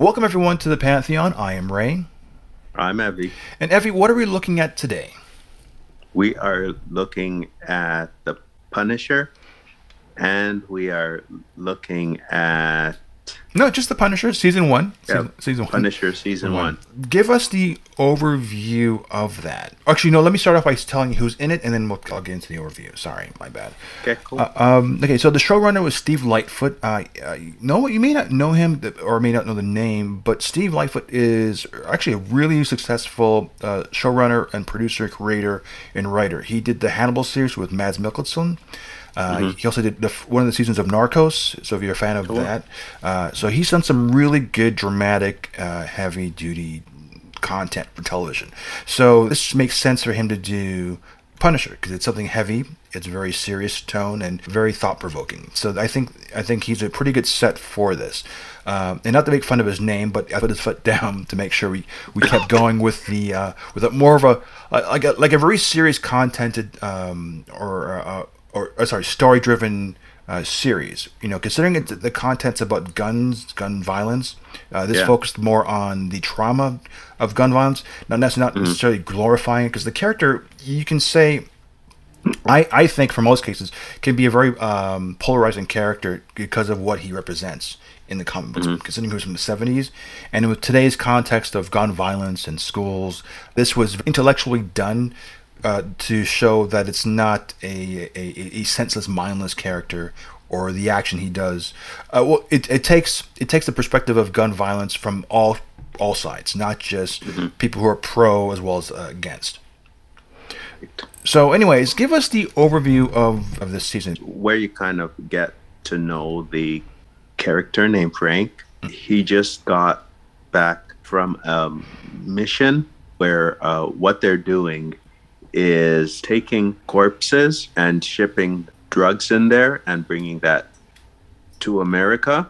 Welcome everyone to the Pantheon. I am Ray. I'm Evie. And Evie, what are we looking at today? We are looking at the Punisher, and we are looking at... No, just the Punisher, season one. Punisher, season one. Give us the overview of that. Actually, no, let me start off by telling you who's in it, and then I'll get into the overview. Sorry, my bad. Okay, cool. Okay, so the showrunner was Steve Lightfoot. You may not know him or may not know the name, but Steve Lightfoot is actually a really successful showrunner and producer, creator, and writer. He did the Hannibal series with Mads Mikkelsen. He also did one of the seasons of Narcos, so if you're a fan of that. So he's done some really good dramatic, heavy-duty content for television. So this makes sense for him to do Punisher, because it's something heavy, it's very serious tone, and very thought-provoking. So I think he's a pretty good set for this. And not to make fun of his name, but I put his foot down to make sure we kept going with the more of a very serious contented story-driven series. You know, considering the content's about guns, gun violence, this focused more on the trauma of gun violence. Now, that's not necessarily glorifying, because the character, you can say, I think for most cases, can be a very polarizing character because of what he represents in the comic books, considering he was from the 70s. And with today's context of gun violence in schools, this was intellectually done to show that it's not a senseless, mindless character, or the action he does. It takes the perspective of gun violence from all sides, not just people who are pro as well as against. So, anyways, give us the overview of this season, where you kind of get to know the character named Frank. He just got back from a mission where what they're doing is taking corpses and shipping drugs in there and bringing that to America.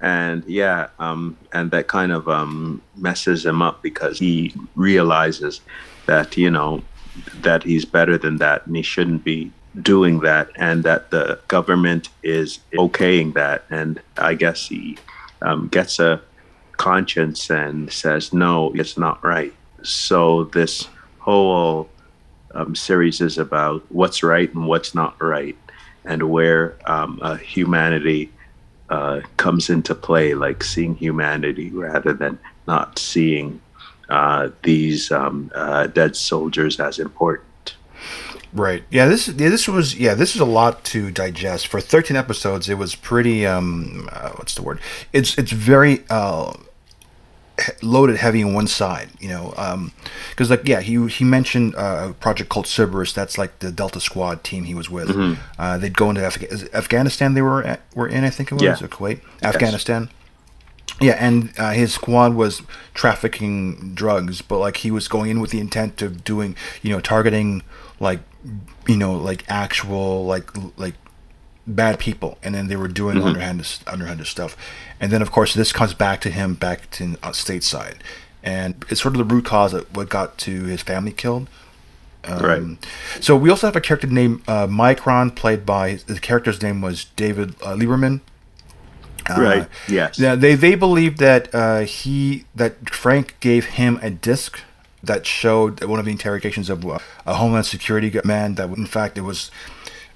And that kind of messes him up, because he realizes that, you know, that he's better than that and he shouldn't be doing that, and that the government is okaying that. And I guess he gets a conscience and says, no, it's not right. So this whole series is about what's right and what's not right, and where humanity comes into play, like seeing humanity rather than not seeing these dead soldiers as important. Right. This is a lot to digest. For 13 episodes, it was pretty it's very loaded, heavy on one side, you know, because he mentioned a project called Cerberus. That's like the Delta Squad team he was with. They'd go into Afghanistan. They were in, I think it was, or Kuwait, Afghanistan. Yeah, and his squad was trafficking drugs, but like he was going in with the intent of doing, you know, targeting actual bad people, and then they were doing underhanded stuff. And then, of course, this comes back to him stateside, and it's sort of the root cause of what got to his family killed. So we also have a character named Micron, played by, the character's name was David Lieberman. Now they believe that Frank gave him a disc that showed one of the interrogations of a Homeland Security man, that in fact it was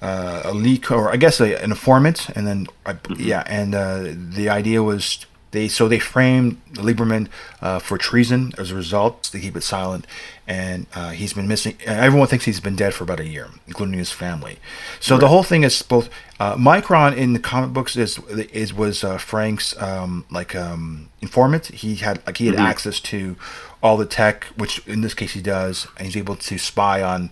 a leak, or I guess an informant, and then the idea was they framed Lieberman for treason. As a result, they keep it silent, and he's been missing. Everyone thinks he's been dead for about a year, including his family. So the whole thing is both Micron in the comic books was Frank's informant. He had access to all the tech, which in this case he does, and he's able to spy on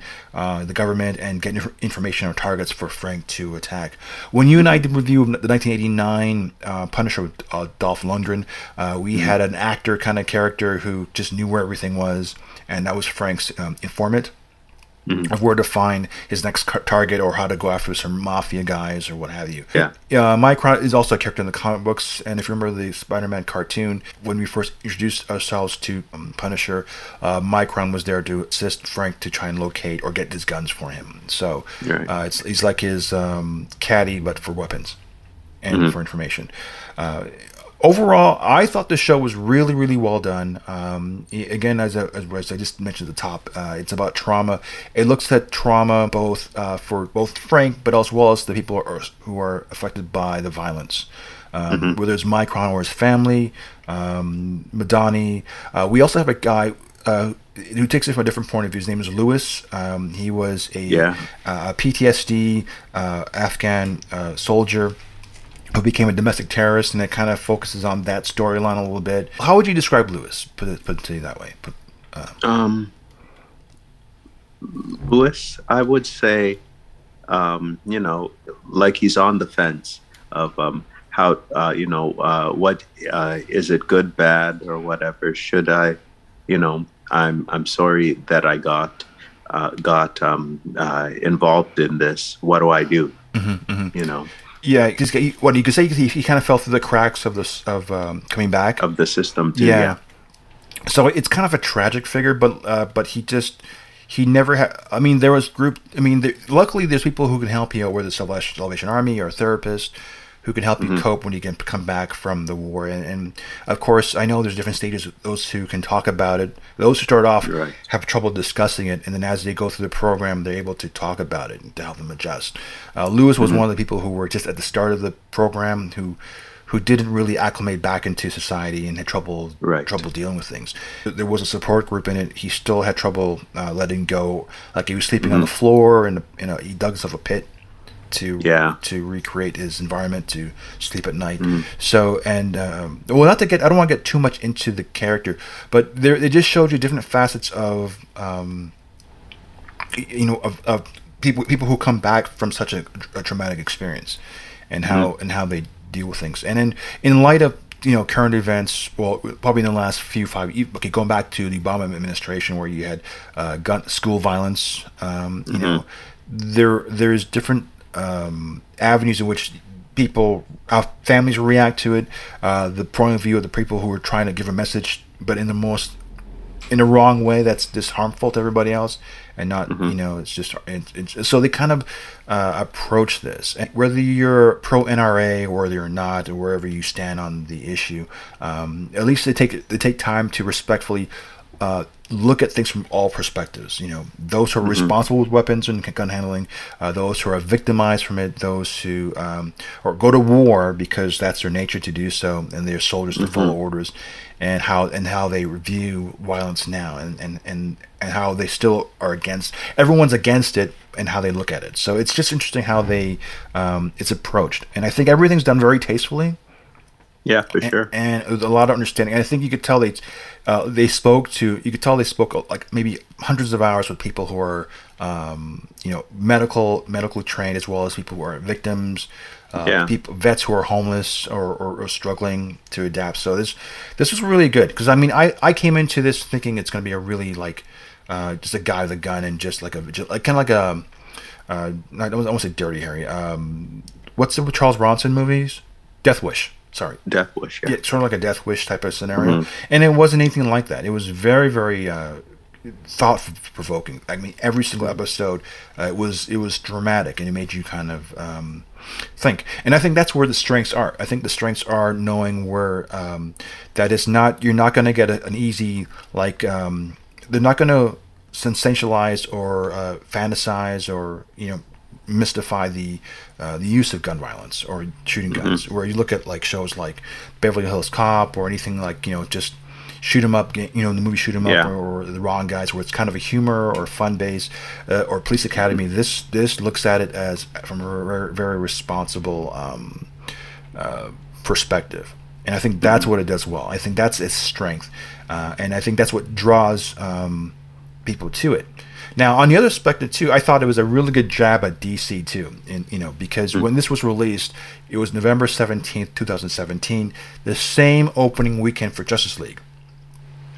the government and get information or targets for Frank to attack. When you and I did review the 1989 Punisher with Dolph Lundgren, we had an actor kind of character who just knew where everything was, and that was Frank's informant, of where to find his next target or how to go after some mafia guys or what have you. Micron is also a character in the comic books, and if you remember the Spider-Man cartoon, when we first introduced ourselves to Punisher, Micron was there to assist Frank to try and locate or get his guns for him. So he's like his caddy, but for weapons and for information. Overall, I thought the show was really, really well done. Again, as I just mentioned at the top, it's about trauma. It looks at trauma both for both Frank, but as well as the people who are affected by the violence, whether it's Micron or his family, Madani. We also have a guy who takes it from a different point of view. His name is Louis. He was a PTSD Afghan soldier who became a domestic terrorist, and it kind of focuses on that storyline a little bit. How would you describe Louis? Put it that way. Louis, I would say, like he's on the fence of how, what is it, good, bad, or whatever? Should I, I'm sorry that I got involved in this. What do I do? Yeah, what you could say, he kind of fell through the cracks of this coming back of the system too. Yeah, so it's kind of a tragic figure, but he never had. I mean, there was group. I mean, luckily there's people who can help you, whether the Salvation Army or a therapist who can help you cope when you can come back from the war. And of course, I know there's different stages. Those who can talk about it, those who start off have trouble discussing it, and then as they go through the program, they're able to talk about it and to help them adjust. Louis was one of the people who were just at the start of the program who didn't really acclimate back into society and had trouble dealing with things. There was a support group in it. He still had trouble letting go. Like he was sleeping on the floor, and he dug himself a pit to recreate his environment to sleep at night. So, and I don't want to get too much into the character, but it just showed you different facets of of people who come back from such a traumatic experience, and how they deal with things. And in light of current events, well, probably in the last going back to the Obama administration, where you had school violence, there's different avenues in which our families react to it, the point of view of the people who are trying to give a message, but in the wrong way that's just harmful to everybody else, and not so they kind of approach this. And whether you're pro NRA or whether you're not, or wherever you stand on the issue, at least they take time to respectfully look at things from all perspectives. Those who are responsible with weapons and gun handling, those who are victimized from it, those who or go to war because that's their nature to do so, and they're soldiers to follow orders, and how they view violence now, and how they still are against. Everyone's against it, and how they look at it. So it's just interesting how they it's approached, and I think everything's done very tastefully. Yeah, for sure. And a lot of understanding. And I think you could tell they spoke like maybe hundreds of hours with people who are, medically trained, as well as people who are victims, vets who are homeless or struggling to adapt. So this was really good, because I mean I came into this thinking it's going to be a really like just a guy with a gun and just like I don't want to say Dirty Harry. What's the Charles Bronson movies? Death Wish. Sorry, Death Wish. Yeah, sort of like a Death Wish type of scenario, and it wasn't anything like that. It was very, very thought-provoking. I mean, every single episode, it was dramatic, and it made you kind of think. And I think that's where the strengths are. I think the strengths are knowing where that it's not. You're not going to get an easy like. They're not going to sensationalize or fantasize or mystify the use of gun violence or shooting guns, where you look at like shows like Beverly Hills Cop or anything like just shoot 'em up, the movie Shoot 'Em Up or The Wrong Guys, where it's kind of a humor or fun base, or Police Academy. This looks at it as from a very, very responsible perspective, and I think that's what it does well. I think that's its strength, and I think that's what draws people to it. Now, on the other perspective too, I thought it was a really good jab at DC too, and because when this was released, it was November 17th, 2017, the same opening weekend for Justice League.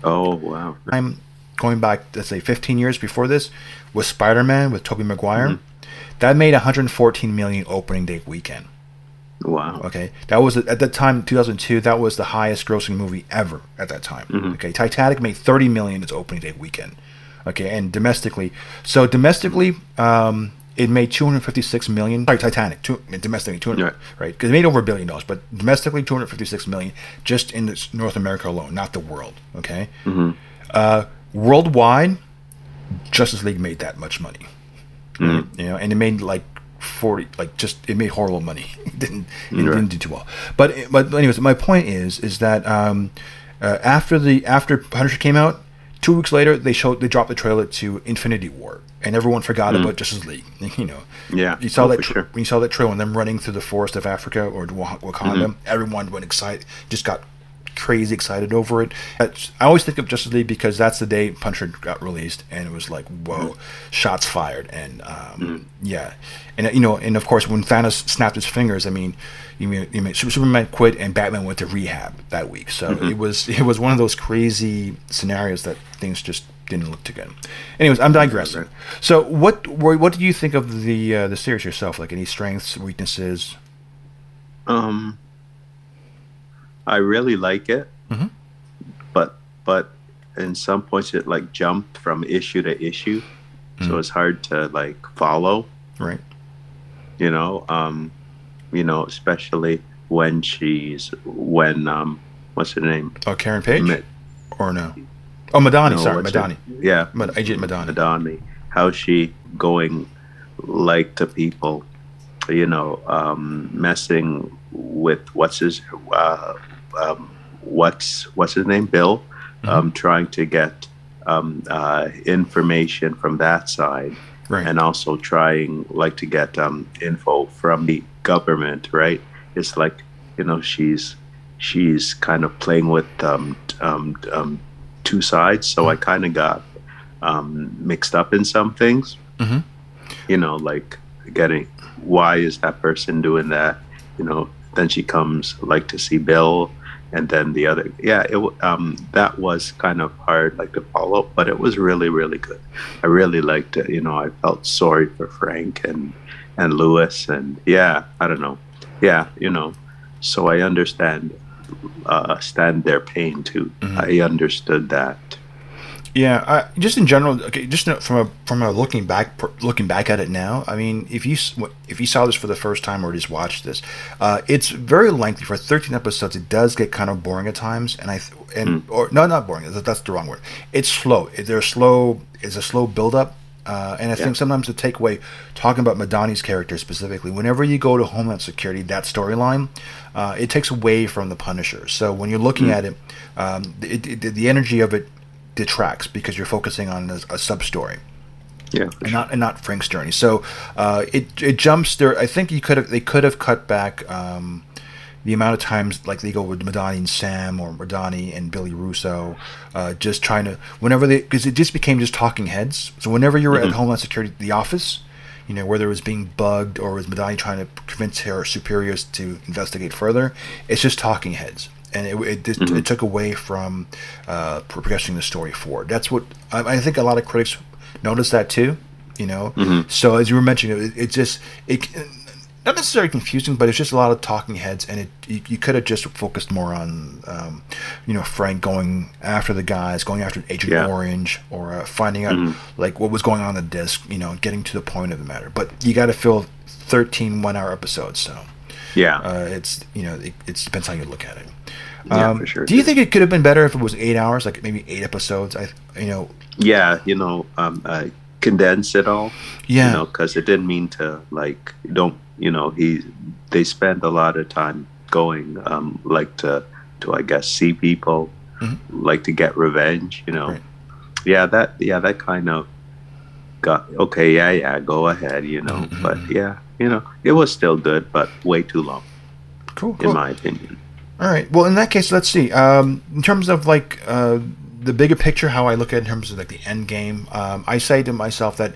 Oh wow! I'm going back, let's say, 15 years before this was Spider-Man with Tobey Maguire. That made 114 million opening day weekend. Wow. Okay, that was at that time, 2002. That was the highest grossing movie ever at that time. Okay, Titanic made 30 million its opening day weekend. Okay, and domestically, it made $256 million. Sorry, Titanic, domestically 200, right? Because it made over $1 billion, but domestically $256 million just in North America alone, not the world. Okay. Mm-hmm. Worldwide, Justice League made that much money. Mm-hmm. You know, and it made like 40, like just it made horrible money. It didn't do too well. But anyways, my point is that after Punisher came out, 2 weeks later they dropped the trailer to Infinity War, and everyone forgot about Justice League. You know, you saw that trailer and them running through the forest of Africa or Wakanda. Everyone went excited, just got crazy excited over it. I always think of Justice League because that's the day Punisher got released, and it was like, whoa, shots fired, and and you know, and of course when Thanos snapped his fingers, I mean. You mean Superman quit and Batman went to rehab that week. So it was one of those crazy scenarios that things just didn't look too good. Anyways, I'm digressing. So what do you think of the series yourself? Like any strengths, weaknesses? I really like it, but in some points it like jumped from issue to issue, so it's hard to like follow. Right. You know. You know, especially when what's her name? Oh, Karen Page? Or no? Oh, Madani, sorry, Madani. Yeah. Agent Madani. Madani. How's she going, like, to people, you know, messing with what's his name? Bill? Trying to get information from that side. Right. And also trying, like, to get info from the government, right? It's like, you know, she's kind of playing with two sides. So I kind of got mixed up in some things. You know, like getting, why is that person doing that? You know, then she comes like to see Bill, and then the other. Yeah, that was kind of hard like to follow, but it was really, really good. I really liked it. You know, I felt sorry for Frank and Louis, and yeah, I don't know. Yeah, you know, so I understand their pain too. I understood that. Yeah, just in general, okay, just from a looking back at it now, I mean, if you saw this for the first time or just watched this, it's very lengthy for 13 episodes. It does get kind of boring at times, or no, not boring. That's the wrong word. It's slow. They're slow. It's a slow build up. And I think sometimes the takeaway, talking about Madani's character specifically, whenever you go to Homeland Security, that storyline, it takes away from the Punisher. So when you're looking at it, the energy of it detracts because you're focusing on a sub-story. Yeah, and sure. not Frank's journey. So it jumps there. I think they could have cut back the amount of times like they go with Madani and Sam, or Madani and Billy Russo, just trying to because it just became just talking heads. So whenever you were at Homeland Security, the office, you know, whether it was being bugged or was Madani trying to convince her superiors to investigate further, it's just talking heads, and it took away from progressing the story forward. That's what I think a lot of critics noticed that too. You know, so as you were mentioning, it not necessarily confusing, but it's just a lot of talking heads, and you could have just focused more on, you know, Frank going after the guys, going after Agent Orange, or finding out like what was going on the disc, you know, getting to the point of the matter. But you got to fill 13 one-hour episodes, so yeah, it's, you know, it depends how you look at it. Yeah, for sure. Do you think it could have been better if it was 8 hours, like maybe 8 episodes? Condense it all. Yeah, you know, because it didn't mean to like don't. You know, they spend a lot of time going like to I guess see people, like to get revenge, you know. Right. Yeah, that kind of got okay, yeah, go ahead, you know. But yeah, you know, it was still good, but way too long. Cool. In my opinion. All right. Well, in that case, let's see. In terms of like the bigger picture, how I look at it in terms of like the end game, I say to myself that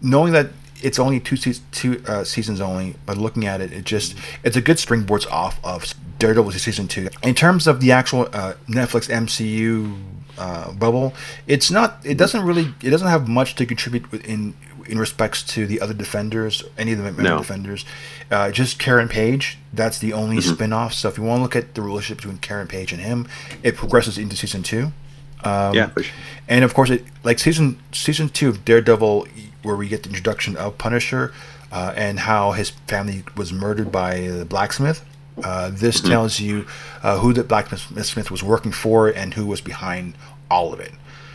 knowing that it's only two seasons only, but looking at it, it's a good springboard off of Daredevil season 2. In terms of the actual Netflix MCU bubble, it doesn't have much to contribute in respects to the other Defenders, any of the Defenders. Just Karen Page, that's the only spin-off. So if you want to look at the relationship between Karen Page and him, it progresses into season 2. And of course, it like season 2 of Daredevil where we get the introduction of Punisher and how his family was murdered by the blacksmith. This tells you who the blacksmith was working for and who was behind all of it.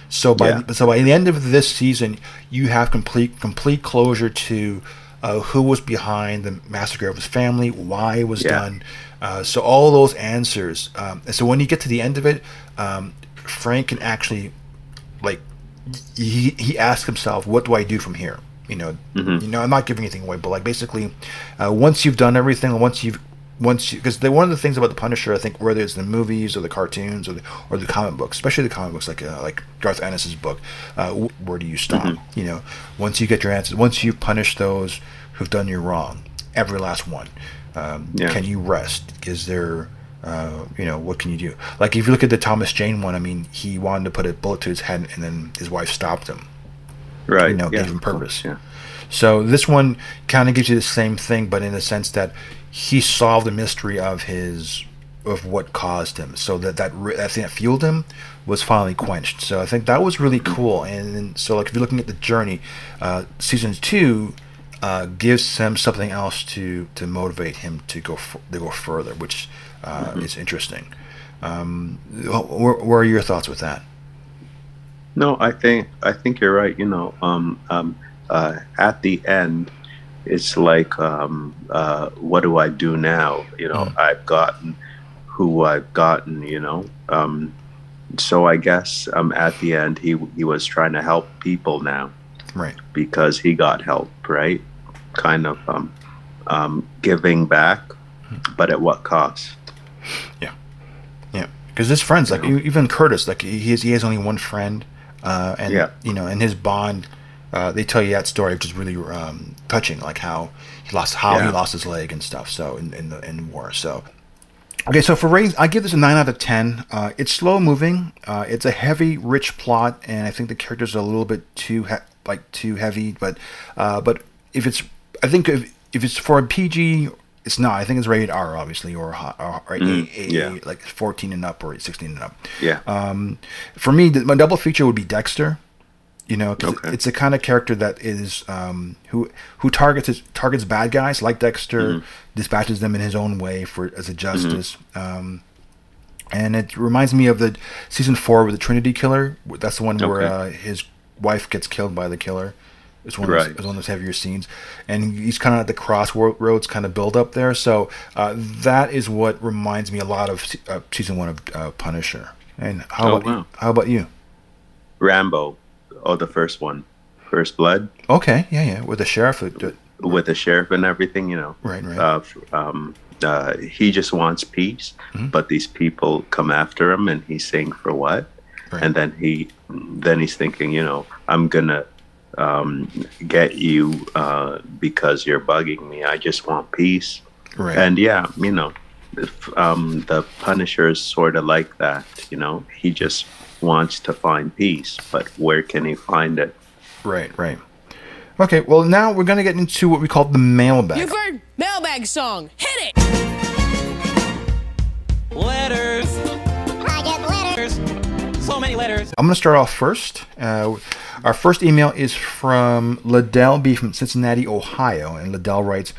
So by the end of this season, you have complete closure to who was behind the massacre of his family, why it was done. So all those answers. And so when you get to the end of it, Frank can actually, like, he asks himself, what do I do from here? You know, I'm not giving anything away, but like basically, once you've done everything, because one of the things about the Punisher, I think, whether it's the movies or the cartoons or the comic books, especially the comic books, like Garth Ennis's book, where do you stop? You know, once you get your answers, once you punish those who've done you wrong, every last one, can you rest? Is there, what can you do? Like if you look at the Thomas Jane one, I mean, he wanted to put a bullet to his head, and then his wife stopped him. Right. You know, gave him purpose. Yeah. So this one kind of gives you the same thing, but in the sense that he solved the mystery of what caused him, so that thing that fueled him was finally quenched. So I think that was really cool. And so, like, if you're looking at the journey, season 2 gives him something else to motivate him to go further, which is interesting. What are your thoughts with that? No, I think you're right. You know, at the end, it's like, what do I do now? You know, I've gotten who I've gotten, you know. So I guess at the end, he was trying to help people now. Right. Because he got help, right? Kind of giving back, but at what cost? Yeah. Yeah. Because his friends, like, even Curtis, like, he has only one friend. And his bond... they tell you that story, which is really touching, like how he lost his leg and stuff. So in war. So okay, so for ratings, I give this a 9 out of 10. It's slow moving. It's a heavy, rich plot, and I think the characters are a little bit too heavy. But if it's for a PG, it's not. I think it's rated R, obviously, or like 14 and up or 16 and up. Yeah. For me, my double feature would be Dexter. You know, cause it's the kind of character that is who targets bad guys like Dexter, dispatches them in his own way as a justice. And it reminds me of the season 4 with the Trinity Killer. That's the one where his wife gets killed by the killer. It's one of those heavier scenes, and he's kind of at the crossroads kind of build up there. So that is what reminds me a lot of season 1 of Punisher. And how about you? Rambo. Oh, the first one, First Blood. Okay, yeah, with the sheriff. With the sheriff and everything, you know. Right. He just wants peace, but these people come after him, and he's saying for what? Right. And then he's thinking, you know, I'm gonna get you because you're bugging me. I just want peace. Right. And yeah, you know, the Punisher is sort of like that. You know, he just wants to find peace, but where can he find it? Right. Okay, well, now we're going to get into what we call the mailbag. You've heard mailbag song. Hit it! Letters. I get letters. So many letters. I'm going to start off first. Our first email is from Liddell B. from Cincinnati, Ohio. And Liddell writes,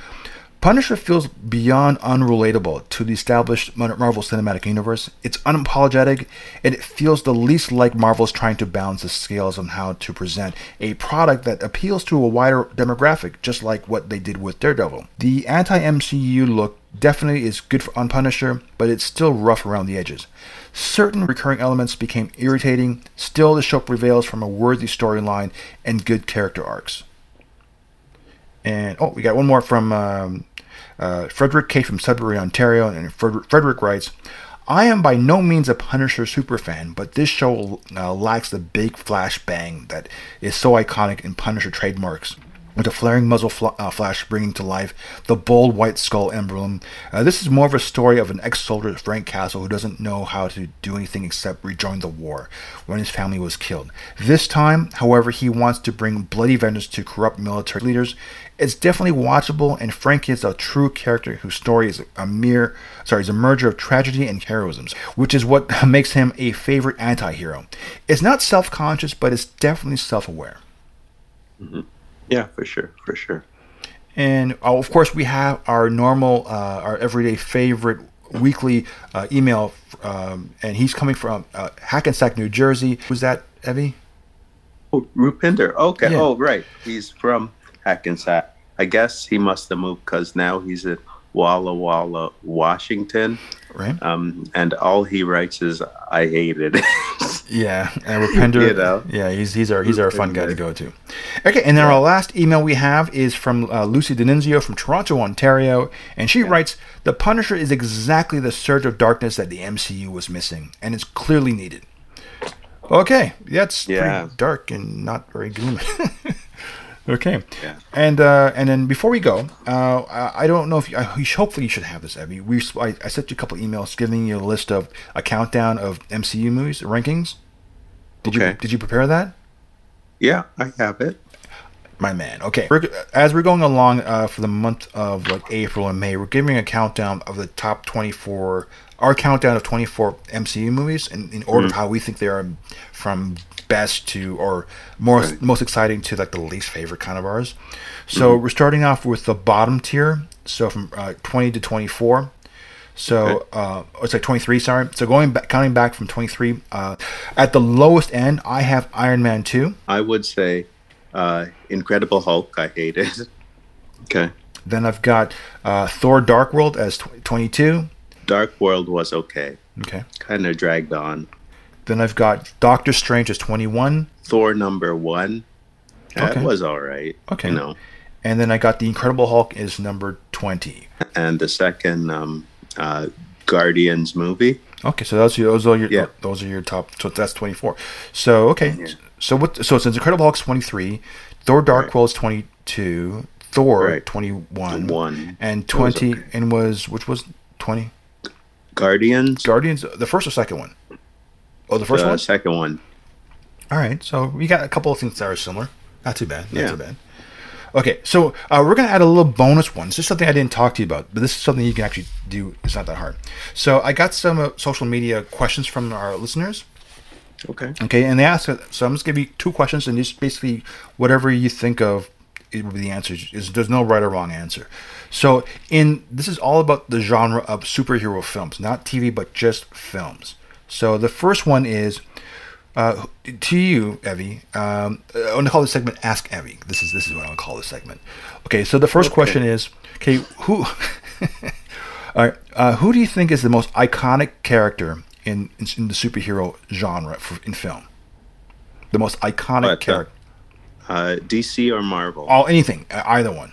Punisher feels beyond unrelatable to the established Marvel Cinematic Universe. It's unapologetic, and it feels the least like Marvel's trying to balance the scales on how to present a product that appeals to a wider demographic, just like what they did with Daredevil. The anti-MCU look definitely is good on Punisher, but it's still rough around the edges. Certain recurring elements became irritating. Still, the show prevails from a worthy storyline and good character arcs. And, we got one more from... Frederick K. from Sudbury, Ontario, and Frederick writes, I am by no means a Punisher superfan, but this show lacks the big flashbang that is so iconic in Punisher trademarks, with a flaring muzzle flash bringing to life the bold white skull emblem. This is more of a story of an ex-soldier, Frank Castle, who doesn't know how to do anything except rejoin the war when his family was killed. This time, however, he wants to bring bloody vengeance to corrupt military leaders. It's definitely watchable, and Frank is a true character whose story is a merger of tragedy and heroism, which is what makes him a favorite anti-hero. It's not self-conscious, but it's definitely self-aware. Yeah, for sure, for sure. And of course, we have our normal, our everyday favorite weekly email, and he's coming from Hackensack, New Jersey. Who's that, Evie? Oh, Rupinder. Okay. Yeah. Oh, right. He's from Hackensack. I guess he must have moved because now he's in Walla Walla, Washington. Right. And all he writes is, "I hate it." Yeah, and Rupinder. You know? Yeah, he's our fun guy to go to. Okay, and then our last email we have is from Lucy D'Annunzio from Toronto, Ontario, and she writes, "The Punisher is exactly the surge of darkness that the MCU was missing, and it's clearly needed." Okay, that's pretty dark and not very gloomy. Okay, and then before we go, I don't know if you, hopefully you should have this, Abby. I sent you a couple of emails giving you a list of a countdown of MCU movies rankings. Did you prepare that? Yeah, I have it. My man. Okay, as we're going along for the month of like April and May, we're giving a countdown of the top 24. Our countdown of 24 MCU movies in order of how we think they are, from best to or most exciting to like the least favorite kind of ours. So we're starting off with the bottom tier, so from 20 to 24. So it's like 23. Sorry. So counting back from 23, at the lowest end, I have Iron Man 2. I would say Incredible Hulk. I hate it. Okay. Then I've got Thor: Dark World as 22. Dark World was okay. Okay. Kind of dragged on. Then I've got Doctor Strange as 21. Thor #1. That was all right. Okay. You know. And then I got The Incredible Hulk is number 20. And the second Guardians movie. Okay, so those are your top. So that's 24. So okay. Yeah. So what? So since Incredible Hulk's 23, Thor Dark World is 22, Thor 21, and 20, and which was 20. Guardians, the first or second one? Oh, the first one? Second one. All right, so we got a couple of things that are similar. Not too bad. Not too bad. Okay, so we're going to add a little bonus one. This is something I didn't talk to you about, but this is something you can actually do. It's not that hard. So I got some social media questions from our listeners. Okay. Okay, and they asked, so I'm just going to give you two questions, and just basically whatever you think of, it would be the answer. There's no right or wrong answer. So this is all about the genre of superhero films, not TV, but just films. So the first one is to you, Evie. I'm gonna call this segment "Ask Evie." This is what I'm gonna call this segment. Okay. So the first question is, okay, who? All right. Who do you think is the most iconic character in the superhero genre in film? The most iconic character. DC or Marvel? Oh, anything, either one.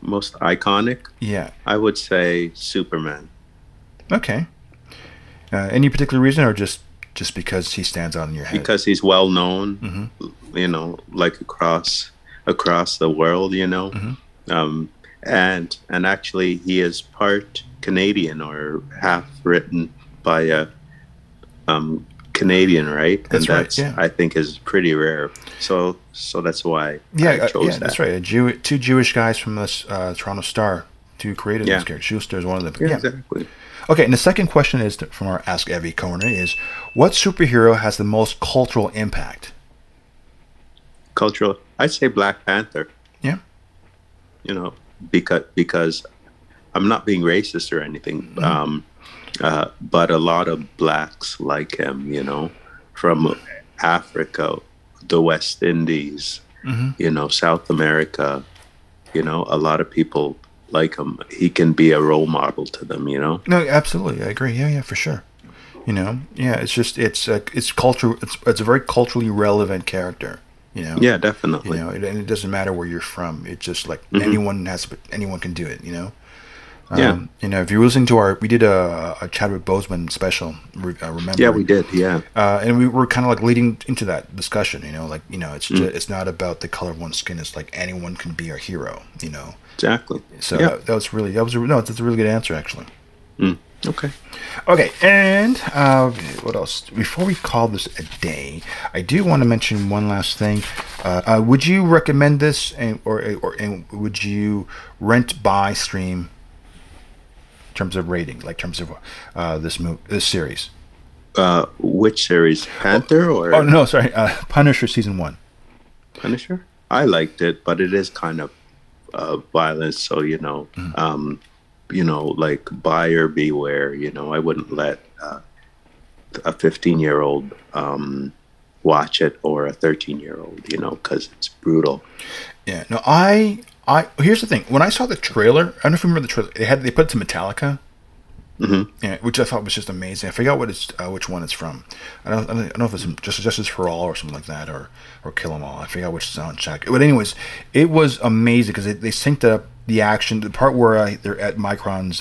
Most iconic? Yeah. I would say Superman. Okay. Any particular reason, or just because he stands out in your head? Because he's well known, you know, like across the world, you know, and actually he is part Canadian or half written by a Canadian, right? That's I think is pretty rare. So that's why I chose that. That's right. Two Jewish guys from the Toronto Star who created this character. Schuster is one of them. Yeah, exactly. Okay, and the second question is from our Ask Evie corner is, what superhero has the most cultural impact? Cultural? I'd say Black Panther. Yeah. You know, because I'm not being racist or anything. Mm-hmm. But a lot of blacks like him, you know, from Africa, the West Indies, you know, South America, you know, a lot of people like him. He can be a role model to them, you know? No, absolutely. I agree. Yeah, for sure. You know, yeah, it's just, it's culture. It's a very culturally relevant character, you know? Yeah, definitely. You know, and it doesn't matter where you're from. It's just like anyone can do it, you know? Yeah, you know, if you listen to we did a Chadwick Boseman special. Remember? Yeah, we did. Yeah, and we were kind of like leading into that discussion. You know, like it's just, it's not about the color of one's skin. It's like anyone can be a hero. You know. Exactly. So that's a really good answer actually. Mm. Okay. Okay, and what else? Before we call this a day, I do want to mention one last thing. Would you recommend this, and would you rent, buy, stream? Terms of rating, like terms of this series. Which series? Panther or? Oh no, sorry. Punisher season 1. Punisher. I liked it, but it is kind of violent. So, you know, you know, like buyer beware, you know, I wouldn't let a 15-year-old watch it or a 13-year-old, you know, because it's brutal. Yeah. No, I here's the thing. When I saw the trailer, I don't know if you remember the trailer. They put it to Metallica. Mm-hmm. Yeah, which I thought was just amazing. I forgot what it's which one it's from. I don't know if it's just Justice for All or something like that, or Kill 'Em All. I forgot which soundtrack. But anyways, it was amazing because they synced up the action. The part where they're at Micron's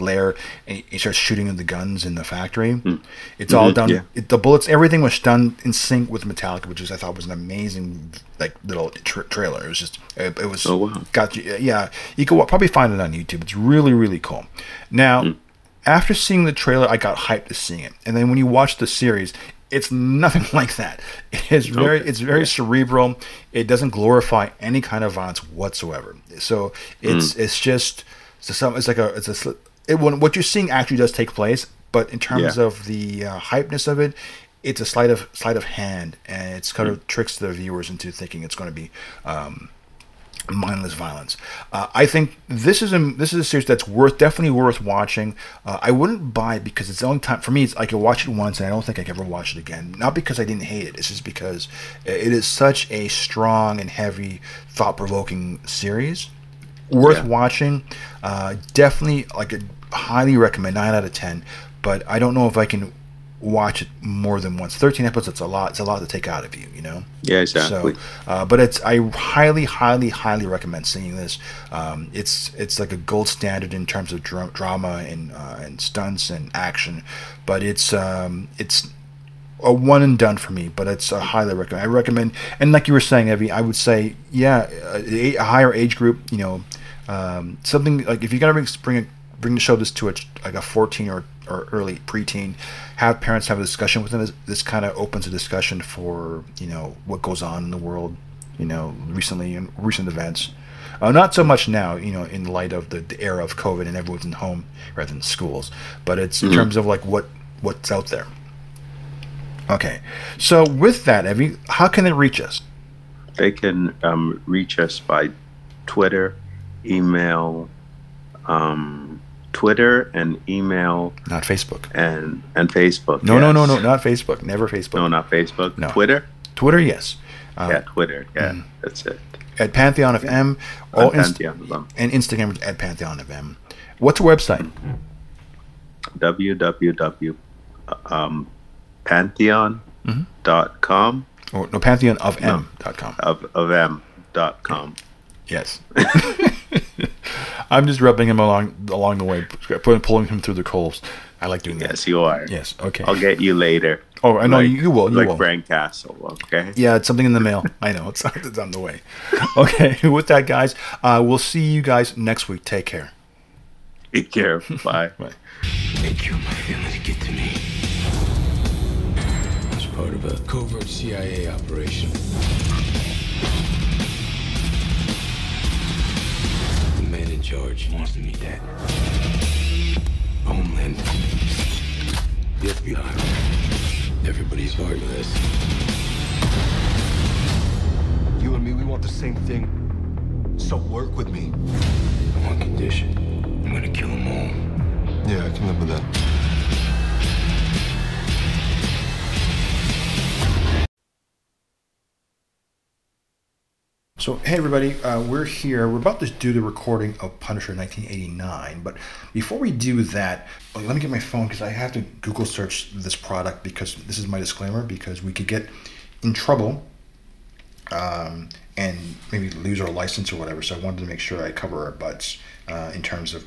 lair and he starts shooting the guns in the factory. Mm-hmm. It's all done. Yeah. The bullets, everything was done in sync with Metallica, which is I thought was an amazing like little trailer. It was just it was got you. Yeah, you can probably find it on YouTube. It's really really cool. Now. Mm-hmm. After seeing the trailer, I got hyped to seeing it, and then when you watch the series, it's nothing like that. It's very cerebral. It doesn't glorify any kind of violence whatsoever. So what you're seeing actually does take place, but in terms of the hypeness of it, it's a sleight of hand, and it's kind of tricks the viewers into thinking it's going to be mindless violence. I think this is a series that's definitely worth watching. I wouldn't buy it because it's the only time for me. I can watch it once and I don't think I can ever watch it again. Not because I didn't hate it. It's just because it is such a strong and heavy, thought-provoking series. Worth watching. Definitely, like, I highly recommend. 9 out of 10. But I don't know if I can watch it more than once. 13 episodes, it's a lot to take out of you, you know? Yeah, exactly. So, but I highly recommend seeing this. It's like a gold standard in terms of drama and stunts and action, but it's a one and done for me, but it's a highly recommend. I recommend, and like you were saying, Evie, I would say, a higher age group, you know, something like if you're going to bring the show to a 14 or early preteen, have parents have a discussion with them. This kind of opens a discussion for, you know, what goes on in the world, you know, recent events. Not so much now, you know, in light of the era of COVID and everyone's in home rather than schools, but it's in terms of like what's out there. Okay, so with that, Evie, how can they reach us? They can reach us by Twitter, email, Twitter and email, not Facebook, and Facebook. No, not Facebook. Never Facebook. No, not Facebook. No. Twitter, yes. Twitter. Yeah, that's it. At Pantheon FM, and Instagram at Pantheon FM. What's your website? www.pantheon.com. Or no, pantheonofm.com. Of m.com. Yes. I'm just rubbing him along the way, pulling him through the coals. I like doing that. Yes, you are. Yes, okay. I'll get you later. Oh, I know, like, you will. Like Frank Castle, okay? Yeah, it's something in the mail. I know, it's on the way. Okay, with that, guys, we'll see you guys next week. Take care. Take care. Bye. Bye. Thank you, my family, to get to me. I was part of a covert CIA operation. George wants me dead. Homeland. The FBI. Everybody's part of this. You and me, we want the same thing. So work with me. On one condition. I'm gonna kill them all. Yeah, I can live with that. So, hey everybody, we're here. We're about to do the recording of Punisher 1989, but before we do that, let me get my phone because I have to Google search this product because this is my disclaimer, because we could get in trouble and maybe lose our license or whatever, so I wanted to make sure I cover our butts in terms of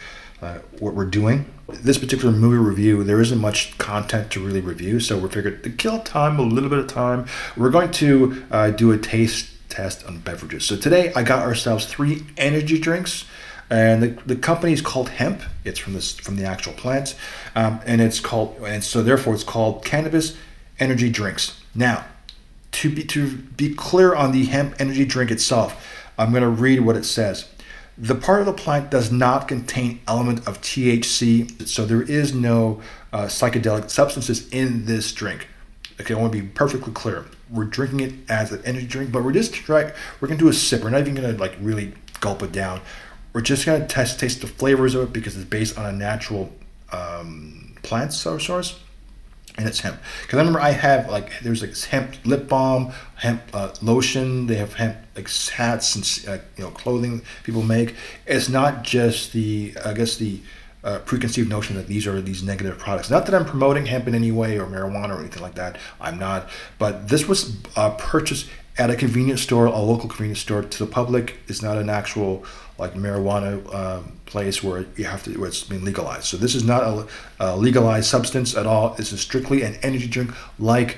what we're doing. This particular movie review, there isn't much content to really review, so we figured to kill time, a little bit of time, we're going to do a taste test on beverages. So today I got ourselves 3 energy drinks, and the company is called Hemp. It's from the actual plant, it's called Cannabis Energy Drinks. Now, to be clear on the hemp energy drink itself, I'm going to read what it says. The part of the plant does not contain element of THC, so there is no psychedelic substances in this drink. Okay, I want to be perfectly clear. We're drinking it as an energy drink, but we're going to do a sip. We're not even going to like really gulp it down. We're just going to taste the flavors of it because it's based on a natural plant source, and it's hemp. Because I remember I have there's hemp lip balm, hemp lotion. They have hemp hats and clothing people make. It's not just the preconceived notion that these are these negative products. Not that I'm promoting hemp in any way or marijuana or anything like that. I'm not. But this was purchased at a convenience store, a local convenience store, to the public. It's not an actual marijuana place where you have to, where it's been legalized. So this is not a legalized substance at all. This is strictly an energy drink like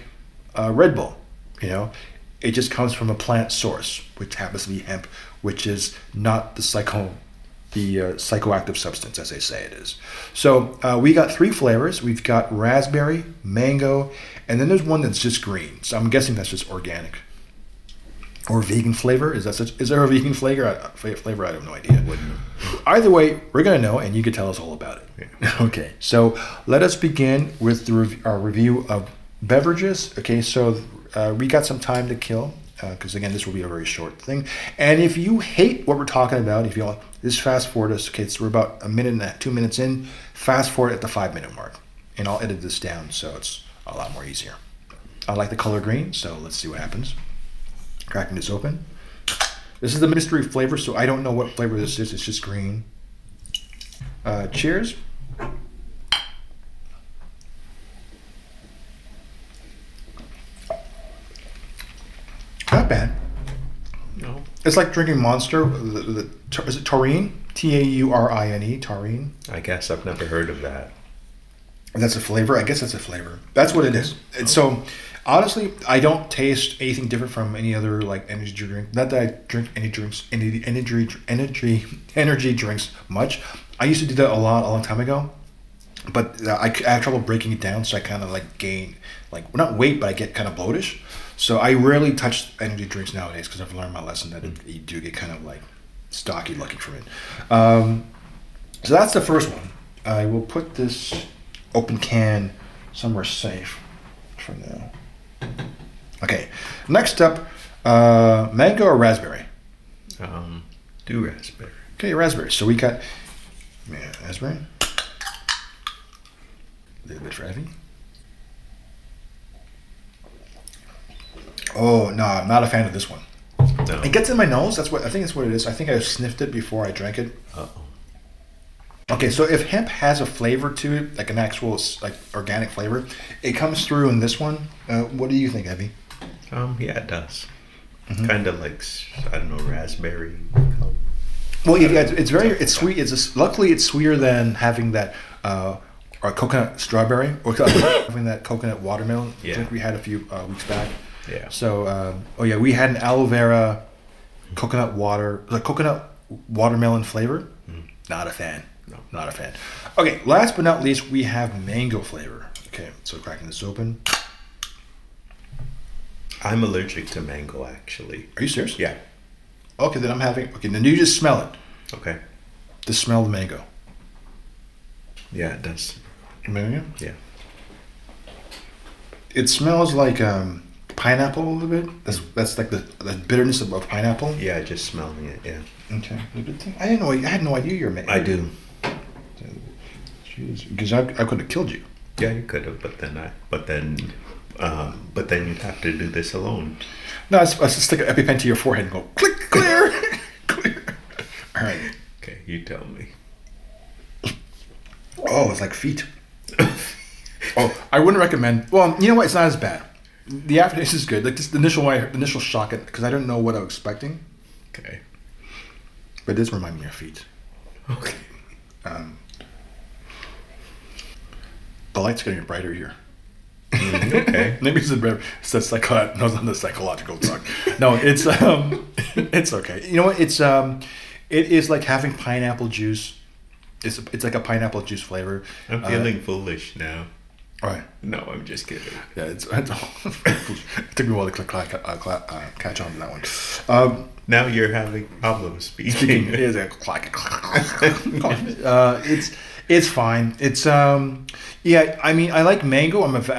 Red Bull. It just comes from a plant source, which happens to be hemp, which is not the psychoactive substance, as they say it is. So we got three flavors. We've got raspberry, mango, and then there's one that's just green. So I'm guessing that's just organic or vegan flavor. Is there a vegan flavor? I have no idea. Either way, we're gonna know, and you can tell us all about it. Yeah. Okay. So let us begin with our review of beverages. Okay. So we got some time to kill, because again, this will be a very short thing. And if you hate what we're talking about, if you all just fast forward us, okay, so we're about 2 minutes in, fast forward at the 5-minute mark, and I'll edit this down so it's a lot more easier. I like the color green, so let's see what happens. Cracking this open. This is the mystery flavor, so I don't know what flavor this is, it's just green. Cheers. Not bad. No. It's like drinking Monster. Is it taurine? Taurine. Taurine. I guess I've never heard of that. That's a flavor. I guess that's a flavor. That's what it is. And so, honestly, I don't taste anything different from any other energy drink. Not that I drink energy drinks much. I used to do that a long time ago. But I had trouble breaking it down, so I kind of gain not weight, but I get kind of bloatish. So I rarely touch energy drinks nowadays because I've learned my lesson that you do get kind of stocky looking from it. So that's the first one. I will put this open can somewhere safe for now. Okay. Next up, mango or raspberry? Do raspberry. Okay, raspberry. So we got raspberry. A little bit heavy. Oh no, I'm not a fan of this one. No. It gets in my nose. I think that's what it is. I think I sniffed it before I drank it. Okay, so if hemp has a flavor to it, an actual organic flavor, it comes through in this one. What do you think, Evie? Yeah, it does. Mm-hmm. Kind of I don't know, raspberry. Well, yeah, it's sweet. Luckily it's sweeter than having that. Or coconut strawberry, or having that coconut watermelon drink we had a few weeks back. Yeah. So, we had an aloe vera coconut water, coconut watermelon flavor. Mm. Not a fan. No, not a fan. Okay, last but not least, we have mango flavor. Okay, so cracking this open. I'm allergic to mango, actually. Are you serious? Yeah. Okay, then then you just smell it. Okay. Just smell the mango. Yeah, it does. Mango? Yeah. It smells like pineapple a little bit. That's the bitterness of pineapple. Yeah, just smelling it. Yeah. Okay. I didn't know. I had no idea you were mango. I do. Because I could have killed you. Yeah, you could have. But then you'd have to do this alone. No, I stick an EpiPen to your forehead and go click clear. Clear. All right. Okay, you tell me. Oh, it's like feet. Oh, I wouldn't recommend. Well, you know what? It's not as bad. The aftertaste is good. Just the initial shock, because I didn't know what I was expecting. Okay. But it does remind me of feet. Okay. The light's getting brighter here. Okay. Maybe it's the psychological talk. No, it's okay. You know what? It is like having pineapple juice. It's like a pineapple juice flavor. I'm feeling foolish now. All right. No, I'm just kidding. Yeah, it took me a while to catch on to that one. Now you're having problems speaking. It's It's fine. It's yeah. I mean, I like mango. One of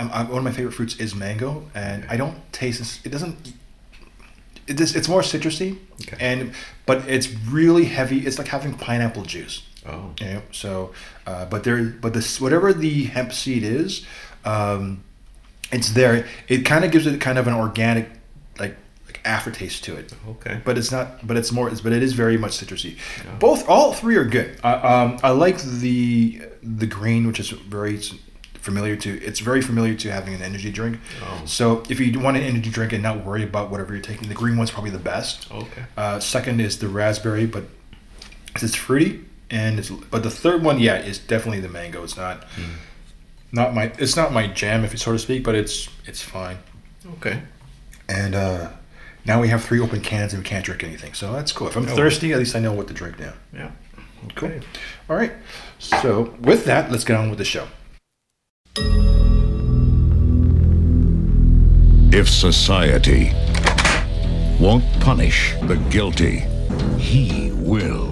my favorite fruits is mango, and I don't taste. It doesn't. It's more citrusy, okay. but it's really heavy. It's like having pineapple juice. Oh. Yeah. You know? So, but whatever the hemp seed is, it's there. It kind of gives it kind of an organic, like aftertaste to it. Okay. But it's not. But it's more. But it is very much citrusy. Oh. All three are good. I like the green, which is very familiar to. It's very familiar to having an energy drink. Oh. So if you want an energy drink and not worry about whatever you're taking, the green one's probably the best. Okay. Second is the raspberry, but it's fruity. But the third one, yeah, is definitely the mango. It's not my jam, if you so to speak, but it's fine. Okay. And now we have 3 open cans and we can't drink anything, so that's cool. If I'm thirsty, at least I know what to drink now. Yeah. Okay. Cool. All right. So with that, let's get on with the show. If society won't punish the guilty, he will.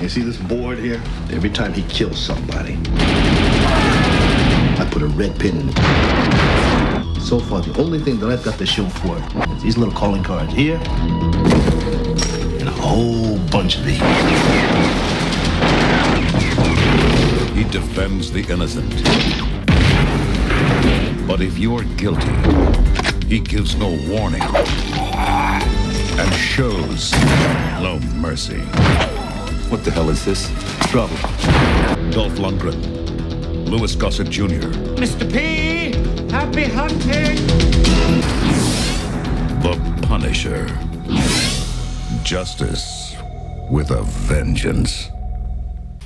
You see this board here? Every time he kills somebody, I put a red pin in it. So far, the only thing that I've got to show for it is these little calling cards here and a whole bunch of these. He defends the innocent. But if you're guilty, he gives no warning and shows no mercy. What the hell is this? Trouble. Dolph Lundgren. Louis Gossett Jr. Mr. P. Happy hunting. The Punisher. Justice with a vengeance.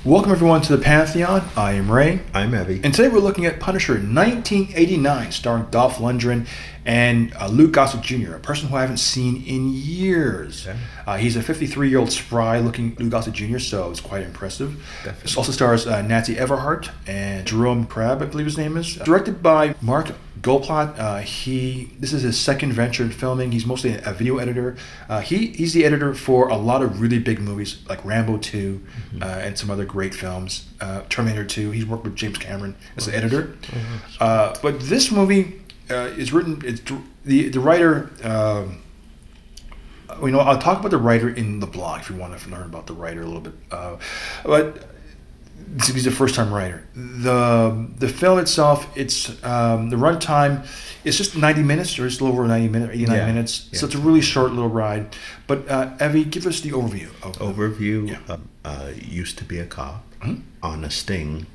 Welcome everyone to the Pantheon. I am Ray. I'm Abby. And today we're looking at Punisher 1989, starring Dolph Lundgren and Luke Gossett Jr., a person who I haven't seen in years. Okay. He's a 53-year-old spry-looking Luke Gossett Jr., so it's quite impressive. Definitely. It also stars Nancy Everhart and Jerome Crabb, I believe his name is. Directed by Mark Goldblatt. This is his second venture in filming. He's mostly a video editor. He's the editor for a lot of really big movies like Rambo 2 and some other great films. Terminator 2. He's worked with James Cameron as the editor. But this movie is written. The writer. I'll talk about the writer in the blog if you want to learn about the writer a little bit. But he's a first-time writer. The film itself, it's the runtime is just 90 minutes, or just a little over 90 minutes, 89 minutes. Yeah. So it's a really short little ride. But Evie, give us the overview. Used to be a cop on a sting.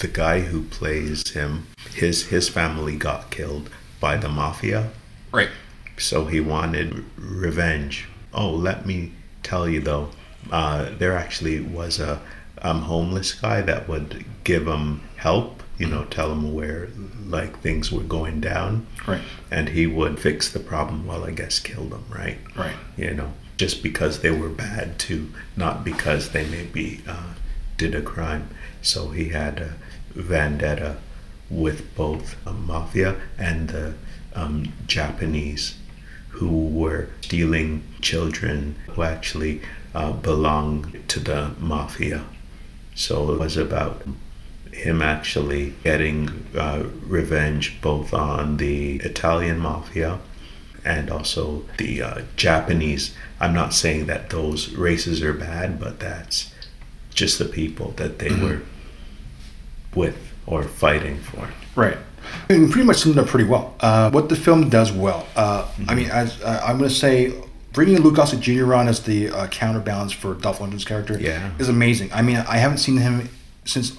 The guy who plays him, his family got killed by the mafia. Right. So he wanted revenge. Oh, let me tell you though, there actually was a homeless guy that would give him help, tell him where things were going down, right? And he would fix the problem. Well, I guess killed him, right? Just because they were bad too, not because they maybe did a crime. So he had a vendetta with both a mafia and the Japanese who were stealing children who actually belonged to the mafia. So it was about him actually getting revenge both on the Italian mafia and also the Japanese. I'm not saying that those races are bad, but that's just the people that they were with or fighting for. Right. And pretty much summed up pretty well. What the film does well. I'm going to say, bringing Luke Gossett Jr. on as the counterbalance for Dolph Lundgren's character is amazing. I mean, I haven't seen him since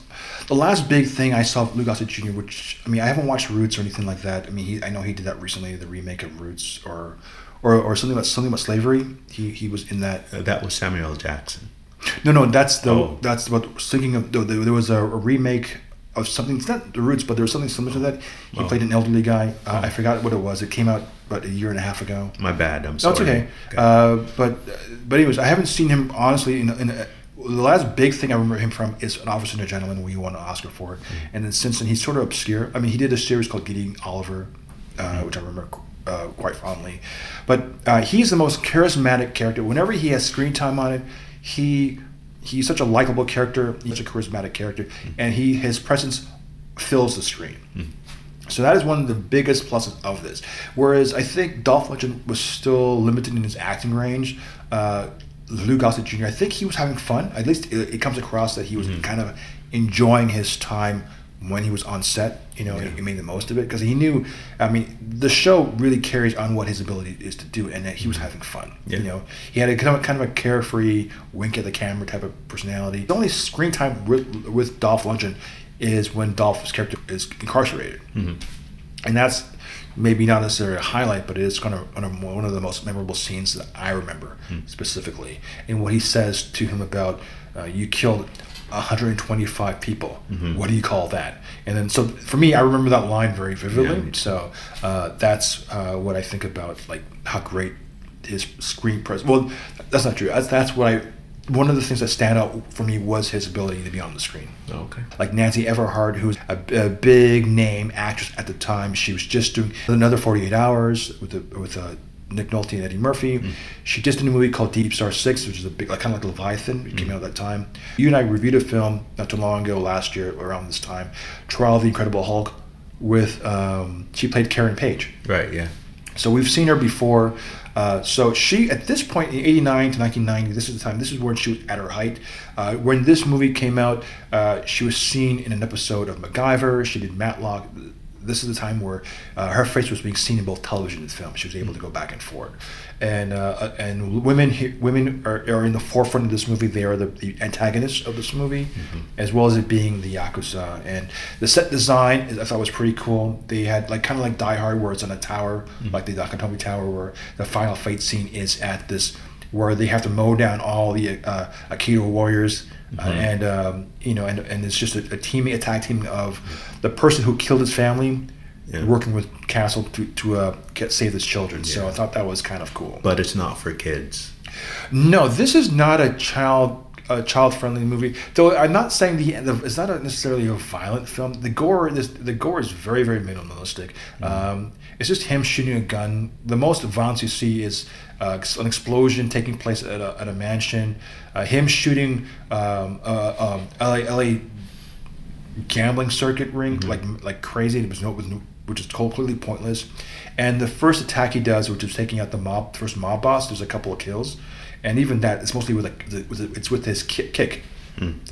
the last big thing I saw of Luke Gossett Jr., which, I haven't watched Roots or anything like that. I mean, I know he did that recently, the remake of Roots or something about slavery. He was in that. That was Samuel L. Jackson. No, that's about thinking of. There was a remake of something. It's not the Roots, but there was something similar to that. He played an elderly guy. I forgot what it was. It came out about 1.5 years ago. My bad. I'm sorry. That's okay. But anyways, I haven't seen him honestly. The last big thing I remember him from is An Officer and a Gentleman, where he won an Oscar for it. And then since then, he's sort of obscure. I mean, he did a series called Gideon Oliver, which I remember quite fondly. But he's the most charismatic character. Whenever he has screen time on it, he he's such a likable character, he's such a charismatic character, and his presence fills the screen. Mm-hmm. So that is one of the biggest pluses of this. Whereas I think Dolph Lundgren was still limited in his acting range. Lou Gossett Jr., I think he was having fun. At least it comes across that he was kind of enjoying his time when he was on set. You know, he made the most of it because he knew, I mean, the show really carries on what his ability is to do, and that he was having fun. Yeah. You know, he had a kind of a carefree, wink at the camera type of personality. The only screen time with Dolph Lundgren is when Dolph's character is incarcerated. Mm-hmm. And that's maybe not necessarily a highlight, but it's one of the most memorable scenes that I remember specifically. And what he says to him about, you killed 125 people. Mm-hmm. What do you call that? And then, so for me, I remember that line very vividly. Yeah. So that's what I think about, like, how great his screen presence. Well, that's not true. That's what I... One of the things that stand out for me was his ability to be on the screen. Oh, okay. Like Nancy Everhart, who was a big name actress at the time. She was just doing Another 48 Hours with Nick Nolte and Eddie Murphy. Mm. She just did a movie called Deep Star 6, which is a big, like, kind of like Leviathan. It came out at that time. You and I reviewed a film not too long ago, last year, around this time, Trial of the Incredible Hulk, with she played Karen Page. Right, yeah. So we've seen her before. So she, at this point, in 89 to 1990, this is the time, this is when she was at her height. When this movie came out, she was seen in an episode of MacGyver. She did Matlock. This is the time where her face was being seen in both television and film. She was able to go back and forth. And women are in the forefront of this movie. They are the antagonists of this movie, as well as it being the Yakuza. And the set design, I thought, was pretty cool. They had, like, kind of like Die Hard, where it's on a tower, like the Nakatomi Tower, where the final fight scene is at this, where they have to mow down all the Aikido warriors. And it's just a tag team of the person who killed his family, working with Castle to save his children. Yeah. So I thought that was kind of cool. But it's not for kids. No, this is not a child friendly movie. Though I'm not saying it's not necessarily a violent film. The gore is very, very minimalistic. It's just him shooting a gun. The most violence you see is an explosion taking place at a mansion, him shooting LA gambling circuit ring like crazy. Which is completely pointless. And the first attack he does, which is taking out the first mob boss, there's a couple of kills, and even that it's mostly with his kick.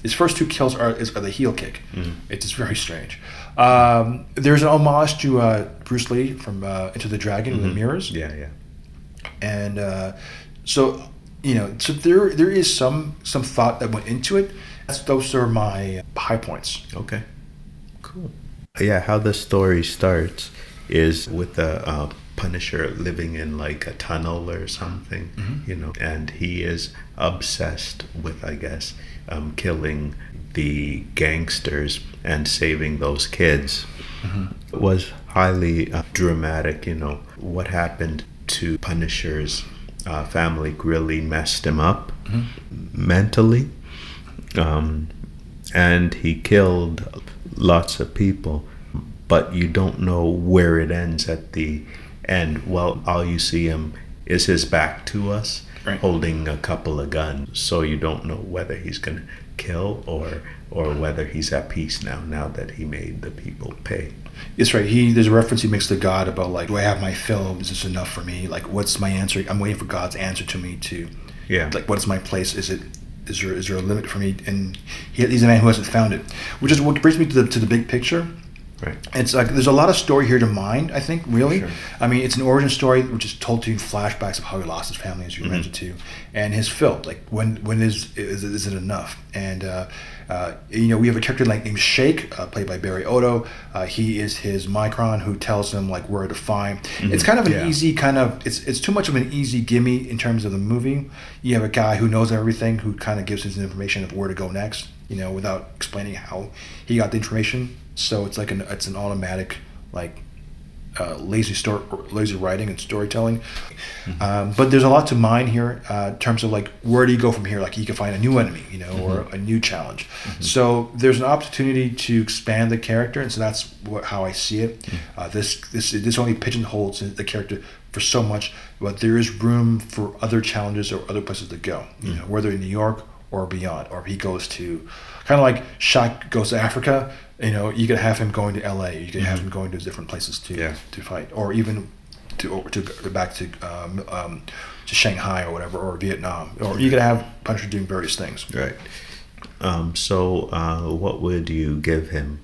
His first two kills are the heel kick. It's just very strange. There's an homage to Bruce Lee from Into the Dragon with the mirrors. Yeah. And so there is some thought that went into it. Those are my high points. Okay, cool. Yeah, how the story starts is with the Punisher living in, like, a tunnel or something, and he is obsessed with, I guess, killing the gangsters and saving those kids. It was highly dramatic. What happened to Punisher's family really messed him up mentally, and he killed lots of people, but you don't know where it ends at the end. Well, all you see him is his back to us, holding a couple of guns, so you don't know whether he's gonna kill or whether he's at peace now that he made the people pay. It's right. There's a reference he makes to God about, like, do I have my fill? Is this enough for me? Like, what's my answer? I'm waiting for God's answer to me to, like, what is my place? Is there a limit for me? And he's a man who hasn't found it, which is what brings me to the big picture. Right. It's like there's a lot of story here to mind, I think, really. Sure. I mean, it's an origin story which is told to you in flashbacks of how he lost his family, as you mentioned too, and his fill. Like, when is it enough? And we have a character named Shake, played by Barry Otto. He is his Micron, who tells him, like, where to find. It's kind of an easy kind of. It's too much of an easy gimme in terms of the movie. You have a guy who knows everything, who kind of gives his information of where to go next, without explaining how he got the information. So it's like it's an automatic, like, lazy writing and storytelling. But there's a lot to mine here in terms of, like, where do you go from here? Like, you can find a new enemy, or a new challenge. So there's an opportunity to expand the character, and so that's how I see it. This only pigeonholes the character for so much, but there is room for other challenges or other places to go. Whether in New York or beyond, or if he goes to kind of like Shaq goes to Africa, you know, you could have him going to LA, you could have him going to different places to fight, or even to back to Shanghai or whatever, or Vietnam, or you could have Punisher doing various things. Right. So what would you give him?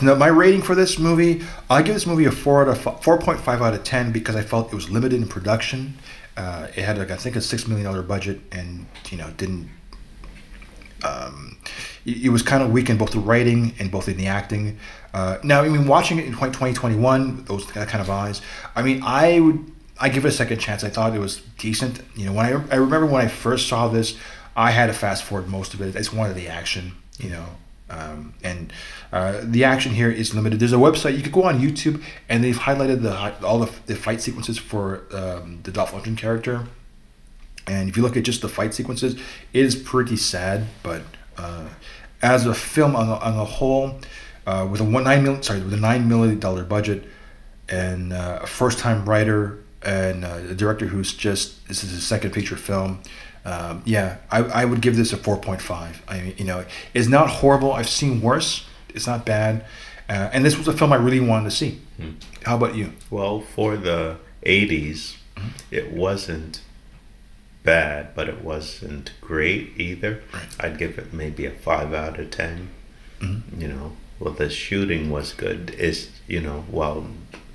Now, my rating for this movie, I give this movie a 4.5 out of 10 because I felt it was limited in production. It had, like, I think, a $6 million budget, and, you know, didn't... it was kind of weak in both the writing and both in the acting. Now, I mean, watching it in 2021, those kind of eyes, I mean, I give it a second chance. I thought it was decent. You know, when I remember when I first saw this, I had to fast forward most of it. I just wanted the action, you know. And the action here is limited. There's a website you could go on YouTube, and they've highlighted all the fight sequences for the Dolph Lundgren character. And if you look at just the fight sequences, it is pretty sad. But as a film on the whole, with a $9 million budget, and a first-time writer and a director this is his second feature film. I would give this a 4.5. I mean, you know, it's not horrible. I've seen worse. It's not bad. And this was a film I really wanted to see. How about you? Well, for the 80s, it wasn't bad, but it wasn't great either. Right. I'd give it maybe a 5 out of 10. You know, well, the shooting was good. It's, you know, well,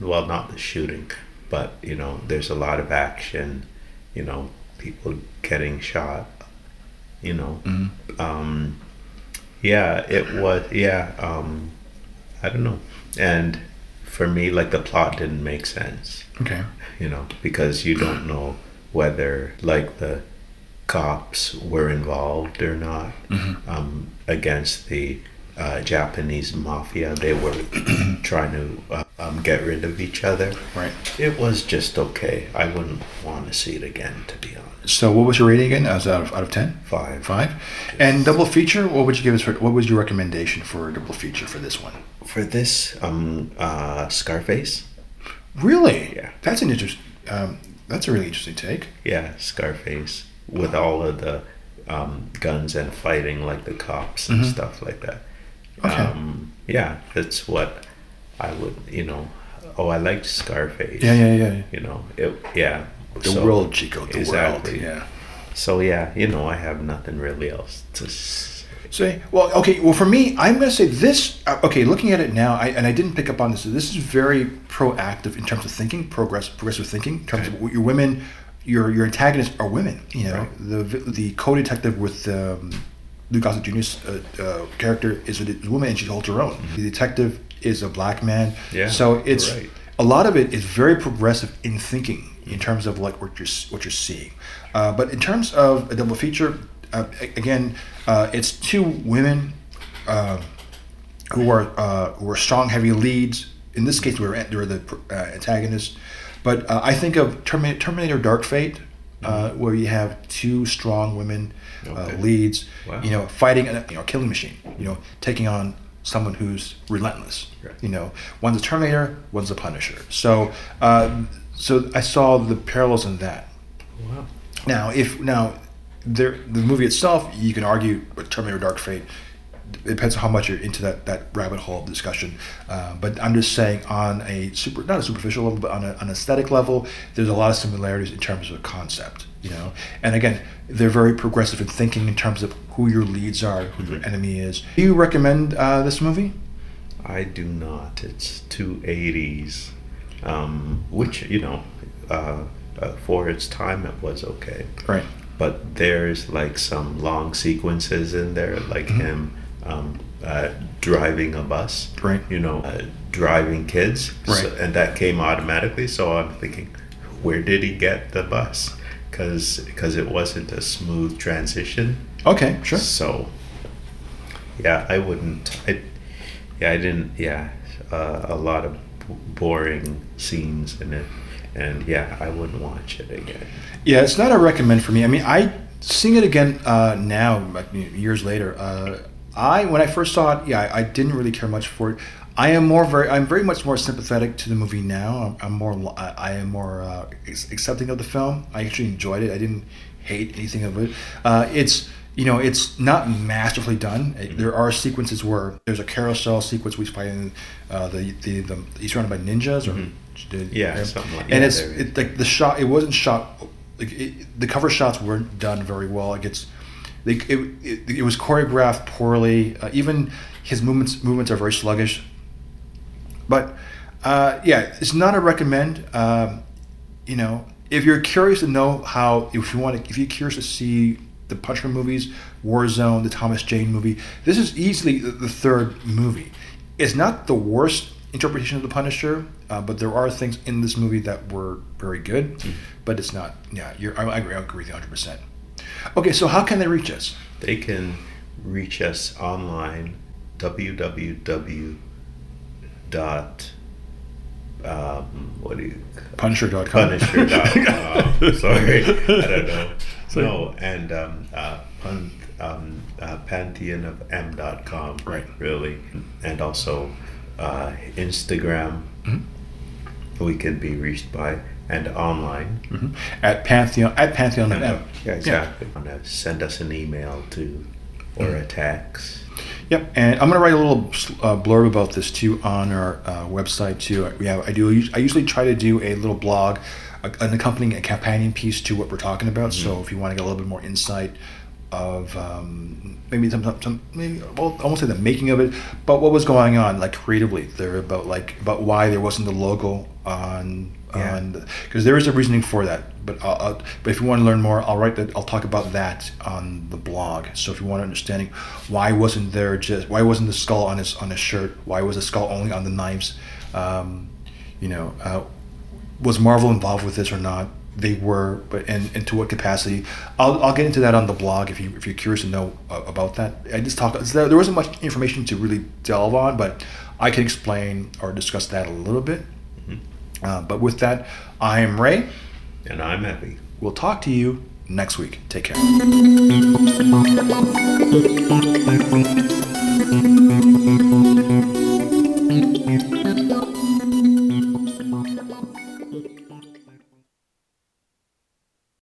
not the shooting, but, you know, there's a lot of action, you know, people getting shot, you know. I don't know. And for me, like, the plot didn't make sense. Okay. You know, because you don't know whether, like, the cops were involved or not against the Japanese mafia. They were trying to get rid of each other. Right. It was just okay. I wouldn't want to see it again, to be honest. So, what was your rating again? Out of 10? 5. 5. And double feature. What would you give us for? What was your recommendation for a double feature for this one? For this, Scarface. Really? Yeah. That's an interesting. That's a really interesting take. Yeah, Scarface with all of the guns and fighting, like the cops and stuff like that. Okay. That's what I would, you know. I liked Scarface. Yeah. You know, world, Chico, the exactly. world. Yeah. So, yeah, you know, I have nothing really else to say. Well, okay, well, for me, I'm going to say this, okay, looking at it now, I didn't pick up on this, so this is very proactive in terms of thinking, progressive thinking, in terms of your women, your antagonists are women, you know. Right. The co-detective with... Lou Gossett Jr.'s character is a woman, and she holds her own. The detective is a black man. Yeah, so it's a lot of it is very progressive in thinking in terms of, like, what you're seeing. But in terms of a double feature, it's two women who are strong, heavy leads. In this case, they were the antagonists. But I think of Terminator: Dark Fate. Where you have two strong women leads, you know, fighting a killing machine, you know, taking on someone who's relentless. Right. You know, one's a Terminator, one's a Punisher. So, so I saw the parallels in that. Wow. Now, the movie itself, you can argue with Terminator: Dark Fate. It depends on how much you're into that rabbit hole discussion. But I'm just saying, on not a superficial level, but on an aesthetic level, there's a lot of similarities in terms of concept, you know. And again, they're very progressive in thinking in terms of who your leads are, who your enemy is. Do you recommend this movie? I do not. It's 280s, which, you know, for its time, it was okay. Right. But there's, like, some long sequences in there, like him driving a bus, right? You know, driving kids, right? So, and that came automatically. So I'm thinking, where did he get the bus? Because it wasn't a smooth transition. Okay, sure. So, yeah, I wouldn't. I didn't. Yeah, a lot of boring scenes in it. And yeah, I wouldn't watch it again. Yeah, it's not a recommend for me. I mean, I seeing it again now, like, years later. When I first saw it, yeah, I didn't really care much for it. I'm very much more sympathetic to the movie now. I am more accepting of the film. I actually enjoyed it. I didn't hate anything of it. It's you know, it's not masterfully done. There are sequences where there's a carousel sequence where he's fighting he's surrounded by ninjas or something like that. And it's like the shot. It wasn't shot like the cover shots weren't done very well. It gets like it was choreographed poorly. Even his movements are very sluggish. But it's not a recommend. You know, if you're curious to know how, if you're curious to see the Punisher movies, Warzone, the Thomas Jane movie, this is easily the third movie. It's not the worst interpretation of the Punisher, but there are things in this movie that were very good. Mm-hmm. But it's not. Yeah, I agree with you 100%. Okay, so how can they reach us? They can reach us online, Punisher.com. Punisher.com. Sorry, I don't know. Sorry. No, and pantheonofm.com. Right. Really. And also Instagram. Mm-hmm. We can be reached by and online. Mm-hmm. At Pantheon of M. Yeah, exactly. Yeah. Send us an email too, or a text. Yep, and I'm going to write a little blurb about this too on our website too. I usually try to do a little blog, an accompanying a companion piece to what we're talking about. Mm-hmm. So if you want to get a little bit more insight of I won't say the making of it, but what was going on like creatively there about why there wasn't the logo on because there is a reasoning for that. But but if you want to learn more, I'll talk about that on the blog. So if you want to understanding why wasn't the skull on his shirt? Why was the skull only on the knives? Was Marvel involved with this or not? They were, but and to what capacity? I'll get into that on the blog if you're curious to know about that. I just talked. There wasn't much information to really delve on, but I can explain or discuss that a little bit. Mm-hmm. But with that, I am Ray, and I'm Epi. We'll talk to you next week. Take care.